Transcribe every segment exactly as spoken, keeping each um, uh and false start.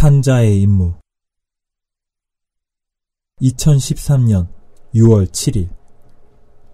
산자의 임무 이천십삼년 유월 칠일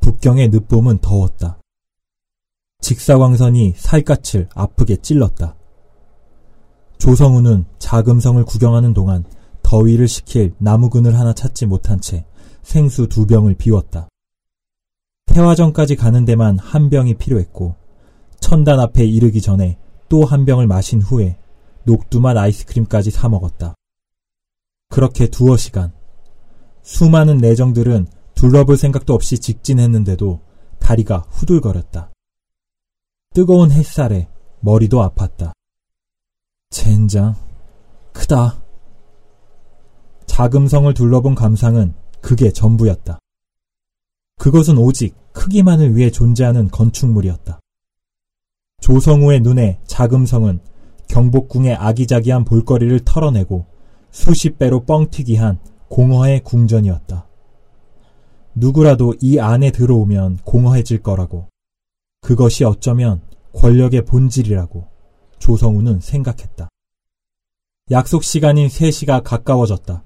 북경의 늦봄은 더웠다. 직사광선이 살갗을 아프게 찔렀다. 조성우는 자금성을 구경하는 동안 더위를 식힐 나무근을 하나 찾지 못한 채 생수 두 병을 비웠다. 태화전까지 가는 데만 한 병이 필요했고 천단 앞에 이르기 전에 또 한 병을 마신 후에 녹두맛 아이스크림까지 사 먹었다. 그렇게 두어 시간. 수많은 내정들은 둘러볼 생각도 없이 직진했는데도 다리가 후들거렸다. 뜨거운 햇살에 머리도 아팠다. 젠장, 크다. 자금성을 둘러본 감상은 그게 전부였다. 그것은 오직 크기만을 위해 존재하는 건축물이었다. 조성우의 눈에 자금성은 경복궁의 아기자기한 볼거리를 털어내고 수십 배로 뻥튀기 한 공허의 궁전이었다. 누구라도 이 안에 들어오면 공허해질 거라고, 그것이 어쩌면 권력의 본질이라고 조성우는 생각했다. 약속 시간인 세 시가 가까워졌다.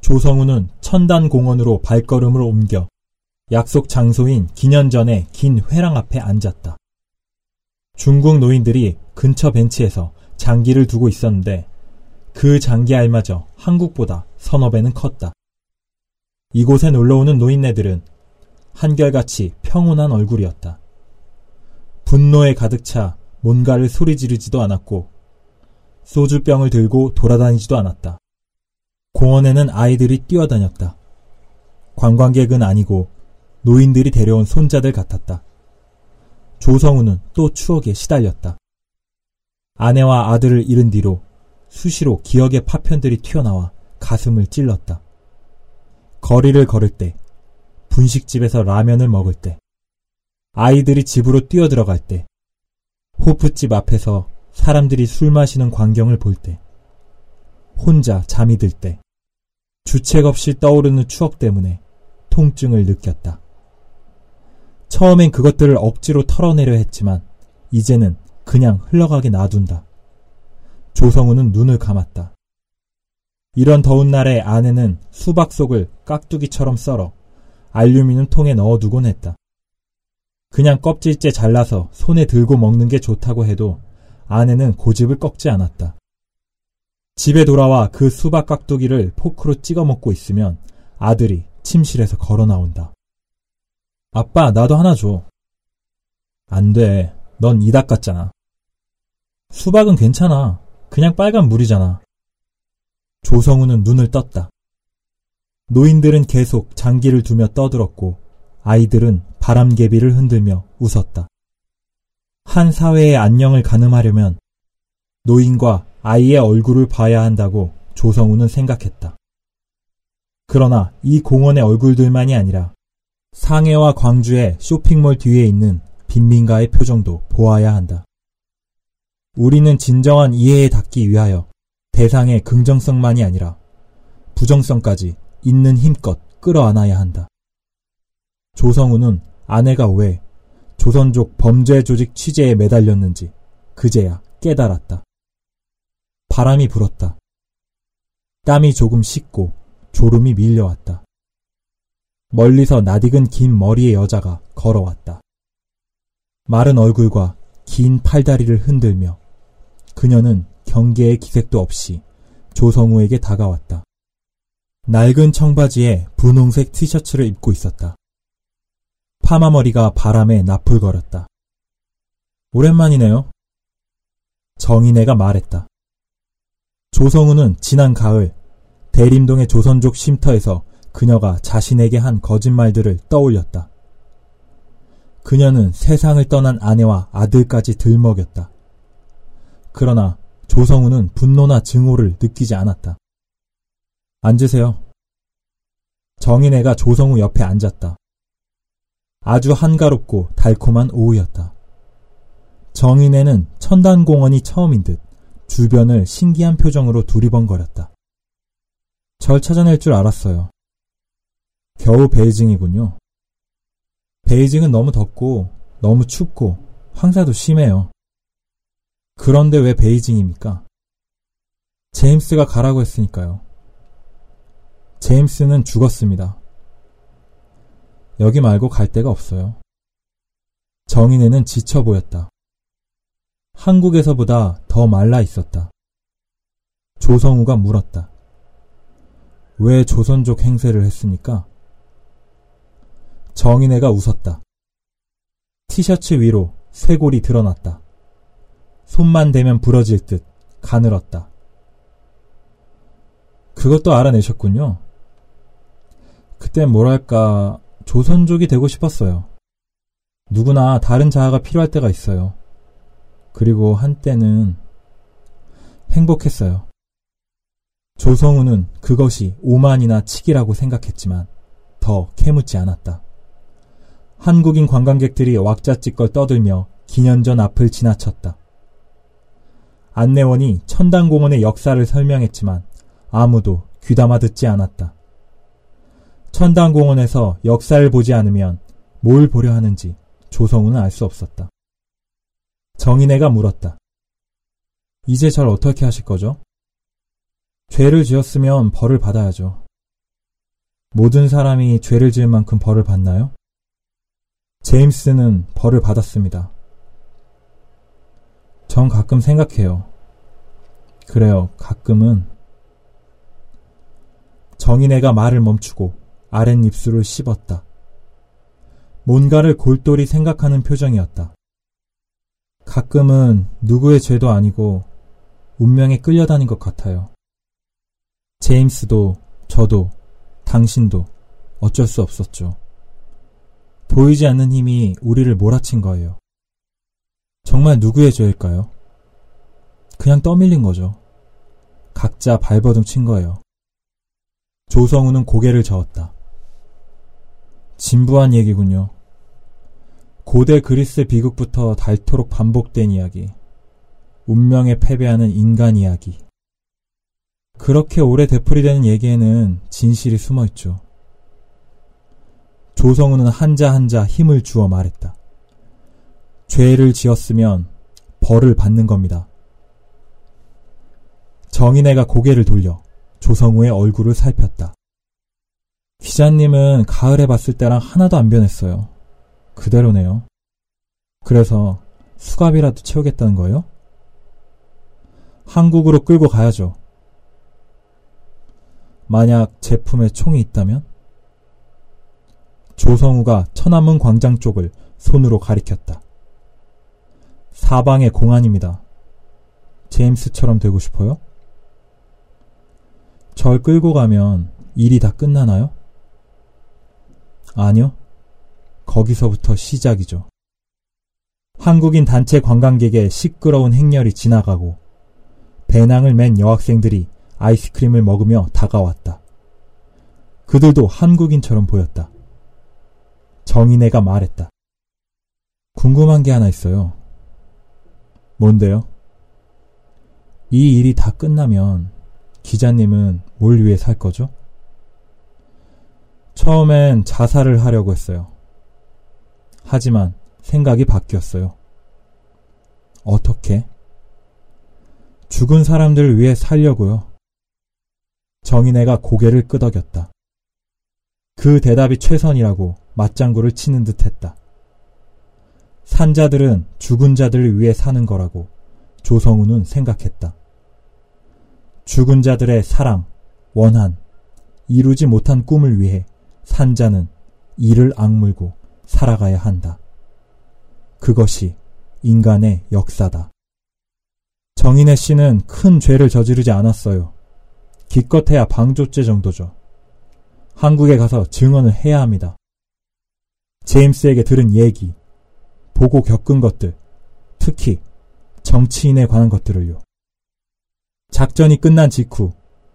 조성우는 천단공원으로 발걸음을 옮겨 약속 장소인 기년전의 긴 회랑 앞에 앉았다. 중국 노인들이 근처 벤치에서 장기를 두고 있었는데 그 장기 알마저 한국보다 서너 배는 컸다. 이곳에 놀러오는 노인네들은 한결같이 평온한 얼굴이었다. 분노에 가득 차 뭔가를 소리 지르지도 않았고 소주병을 들고 돌아다니지도 않았다. 공원에는 아이들이 뛰어다녔다. 관광객은 아니고 노인들이 데려온 손자들 같았다. 조성우는 또 추억에 시달렸다. 아내와 아들을 잃은 뒤로 수시로 기억의 파편들이 튀어나와 가슴을 찔렀다. 거리를 걸을 때, 분식집에서 라면을 먹을 때, 아이들이 집으로 뛰어들어갈 때, 호프집 앞에서 사람들이 술 마시는 광경을 볼 때, 혼자 잠이 들 때, 주책 없이 떠오르는 추억 때문에 통증을 느꼈다. 처음엔 그것들을 억지로 털어내려 했지만 이제는 그냥 흘러가게 놔둔다. 조성우는 눈을 감았다. 이런 더운 날에 아내는 수박 속을 깍두기처럼 썰어 알루미늄 통에 넣어두곤 했다. 그냥 껍질째 잘라서 손에 들고 먹는 게 좋다고 해도 아내는 고집을 꺾지 않았다. 집에 돌아와 그 수박 깍두기를 포크로 찍어 먹고 있으면 아들이 침실에서 걸어 나온다. 아빠, 나도 하나 줘. 안 돼. 넌 이닭 같잖아. 수박은 괜찮아. 그냥 빨간 물이잖아. 조성우는 눈을 떴다. 노인들은 계속 장기를 두며 떠들었고 아이들은 바람개비를 흔들며 웃었다. 한 사회의 안녕을 가늠하려면 노인과 아이의 얼굴을 봐야 한다고 조성우는 생각했다. 그러나 이 공원의 얼굴들만이 아니라 상해와 광주의 쇼핑몰 뒤에 있는 빈민가의 표정도 보아야 한다. 우리는 진정한 이해에 닿기 위하여 대상의 긍정성만이 아니라 부정성까지 있는 힘껏 끌어안아야 한다. 조성우는 아내가 왜 조선족 범죄 조직 취재에 매달렸는지 그제야 깨달았다. 바람이 불었다. 땀이 조금 식고 졸음이 밀려왔다. 멀리서 낯익은 긴 머리의 여자가 걸어왔다. 마른 얼굴과 긴 팔다리를 흔들며 그녀는 경계의 기색도 없이 조성우에게 다가왔다. 낡은 청바지에 분홍색 티셔츠를 입고 있었다. 파마머리가 바람에 나풀거렸다. 오랜만이네요. 정인애가 말했다. 조성우는 지난 가을 대림동의 조선족 쉼터에서 그녀가 자신에게 한 거짓말들을 떠올렸다. 그녀는 세상을 떠난 아내와 아들까지 들먹였다. 그러나 조성우는 분노나 증오를 느끼지 않았다. 앉으세요. 정인애가 조성우 옆에 앉았다. 아주 한가롭고 달콤한 오후였다. 정인애는 천단공원이 처음인 듯 주변을 신기한 표정으로 두리번거렸다. 절 찾아낼 줄 알았어요. 겨우 베이징이군요. 베이징은 너무 덥고 너무 춥고 황사도 심해요. 그런데 왜 베이징입니까? 제임스가 가라고 했으니까요. 제임스는 죽었습니다. 여기 말고 갈 데가 없어요. 정인애는 지쳐 보였다. 한국에서보다 더 말라 있었다. 조성우가 물었다. 왜 조선족 행세를 했습니까? 정인애가 웃었다. 티셔츠 위로 쇄골이 드러났다. 손만 대면 부러질 듯 가늘었다. 그것도 알아내셨군요. 그때 뭐랄까 조선족이 되고 싶었어요. 누구나 다른 자아가 필요할 때가 있어요. 그리고 한때는 행복했어요. 조성우는 그것이 오만이나 치기라고 생각했지만 더 캐묻지 않았다. 한국인 관광객들이 왁자지껄 떠들며 기년전 앞을 지나쳤다. 안내원이 천당공원의 역사를 설명했지만 아무도 귀담아 듣지 않았다. 천당공원에서 역사를 보지 않으면 뭘 보려 하는지 조성우는 알 수 없었다. 정인애가 물었다. 이제 절 어떻게 하실 거죠? 죄를 지었으면 벌을 받아야죠. 모든 사람이 죄를 지을 만큼 벌을 받나요? 제임스는 벌을 받았습니다. 전 가끔 생각해요. 그래요, 가끔은. 정인애가 말을 멈추고 아랫입술을 씹었다. 뭔가를 골똘히 생각하는 표정이었다. 가끔은 누구의 죄도 아니고 운명에 끌려다닌 것 같아요. 제임스도 저도 당신도 어쩔 수 없었죠. 보이지 않는 힘이 우리를 몰아친 거예요. 정말 누구의 죄일까요? 그냥 떠밀린 거죠. 각자 발버둥 친 거예요. 조성우는 고개를 저었다. 진부한 얘기군요. 고대 그리스 비극부터 닳도록 반복된 이야기. 운명에 패배하는 인간 이야기. 그렇게 오래 되풀이되는 얘기에는 진실이 숨어있죠. 조성우는 한자 한자 힘을 주어 말했다. 죄를 지었으면 벌을 받는 겁니다. 정인애가 고개를 돌려 조성우의 얼굴을 살폈다. 기자님은 가을에 봤을 때랑 하나도 안 변했어요. 그대로네요. 그래서 수갑이라도 채우겠다는 거예요? 한국으로 끌고 가야죠. 만약 제품에 총이 있다면? 조성우가 천안문 광장 쪽을 손으로 가리켰다. 사방의 공안입니다. 제임스처럼 되고 싶어요? 절 끌고 가면 일이 다 끝나나요? 아니요. 거기서부터 시작이죠. 한국인 단체 관광객의 시끄러운 행렬이 지나가고 배낭을 맨 여학생들이 아이스크림을 먹으며 다가왔다. 그들도 한국인처럼 보였다. 정인애가 말했다. 궁금한 게 하나 있어요. 뭔데요? 이 일이 다 끝나면 기자님은 뭘 위해 살 거죠? 처음엔 자살을 하려고 했어요. 하지만 생각이 바뀌었어요. 어떻게? 죽은 사람들을 위해 살려고요. 정인애가 고개를 끄덕였다. 그 대답이 최선이라고 맞장구를 치는 듯 했다. 산 자들은 죽은 자들을 위해 사는 거라고 조성우는 생각했다. 죽은 자들의 사랑, 원한, 이루지 못한 꿈을 위해 산 자는 이를 악물고 살아가야 한다. 그것이 인간의 역사다. 정인애 씨는 큰 죄를 저지르지 않았어요. 기껏해야 방조죄 정도죠. 한국에 가서 증언을 해야 합니다. 제임스에게 들은 얘기, 보고 겪은 것들, 특히 정치인에 관한 것들을요. 작전이 끝난 직후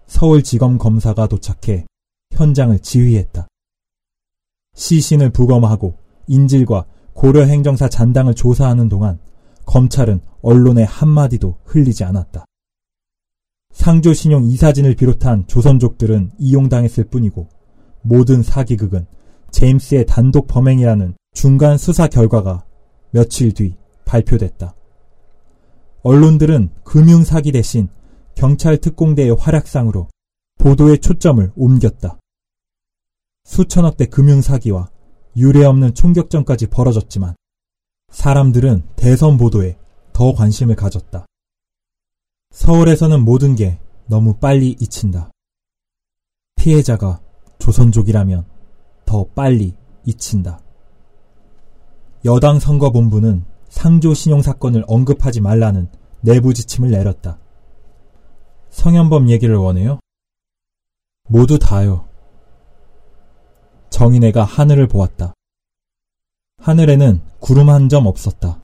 서울지검 검사가 도착해 현장을 지휘했다. 시신을 부검하고 인질과 고려행정사 잔당을 조사하는 동안 검찰은 언론의 한마디도 흘리지 않았다. 상조신용 이사진을 비롯한 조선족들은 이용당했을 뿐이고 모든 사기극은 제임스의 단독 범행이라는 중간 수사 결과가 며칠 뒤 발표됐다. 언론들은 금융사기 대신 경찰 특공대의 활약상으로 보도의 초점을 옮겼다. 수천억대 금융사기와 유례없는 총격전까지 벌어졌지만 사람들은 대선 보도에 더 관심을 가졌다. 서울에서는 모든 게 너무 빨리 잊힌다. 피해자가 조선족이라면 더 빨리 잊힌다. 여당 선거본부는 상조신용 사건을 언급하지 말라는 내부 지침을 내렸다. 성현범 얘기를 원해요? 모두 다요. 정인애가 하늘을 보았다. 하늘에는 구름 한 점 없었다.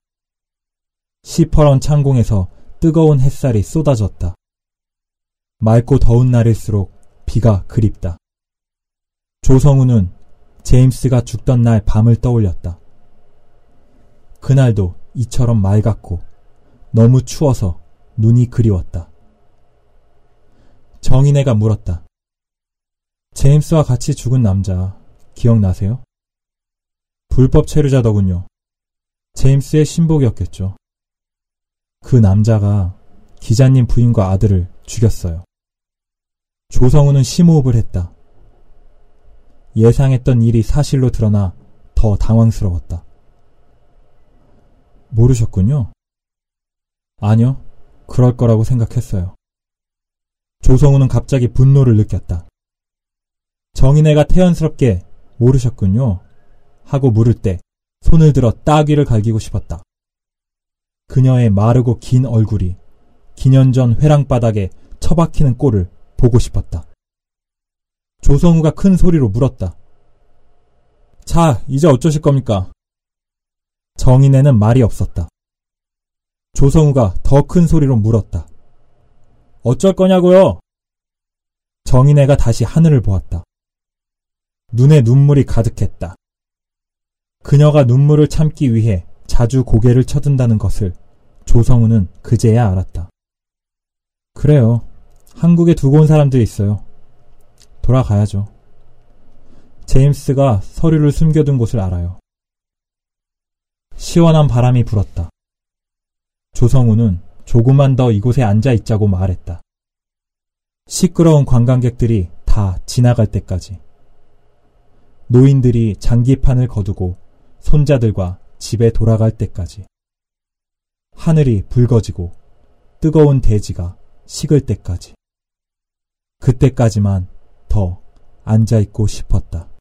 시퍼런 창공에서 뜨거운 햇살이 쏟아졌다. 맑고 더운 날일수록 비가 그립다. 조성우는 제임스가 죽던 날 밤을 떠올렸다. 그날도 이처럼 맑았고 너무 추워서 눈이 그리웠다. 정인애가 물었다. 제임스와 같이 죽은 남자 기억나세요? 불법 체류자더군요. 제임스의 신복이었겠죠. 그 남자가 기자님 부인과 아들을 죽였어요. 조성우는 심호흡을 했다. 예상했던 일이 사실로 드러나 더 당황스러웠다. 모르셨군요? 아니요, 그럴 거라고 생각했어요. 조성우는 갑자기 분노를 느꼈다. 정인애가 태연스럽게 모르셨군요 하고 물을 때 손을 들어 따귀를 갈기고 싶었다. 그녀의 마르고 긴 얼굴이 기 년 전 회랑바닥에 처박히는 꼴을 보고 싶었다. 조성우가 큰 소리로 물었다. 자, 이제 어쩌실 겁니까? 정인애는 말이 없었다. 조성우가 더 큰 소리로 물었다. 어쩔 거냐고요? 정인애가 다시 하늘을 보았다. 눈에 눈물이 가득했다. 그녀가 눈물을 참기 위해 자주 고개를 쳐든다는 것을 조성우는 그제야 알았다. 그래요. 한국에 두고 온 사람들이 있어요. 돌아가야죠. 제임스가 서류를 숨겨둔 곳을 알아요. 시원한 바람이 불었다. 조성우는 조금만 더 이곳에 앉아있자고 말했다. 시끄러운 관광객들이 다 지나갈 때까지. 노인들이 장기판을 거두고 손자들과 집에 돌아갈 때까지. 하늘이 붉어지고 뜨거운 대지가 식을 때까지. 그때까지만 더 앉아있고 싶었다.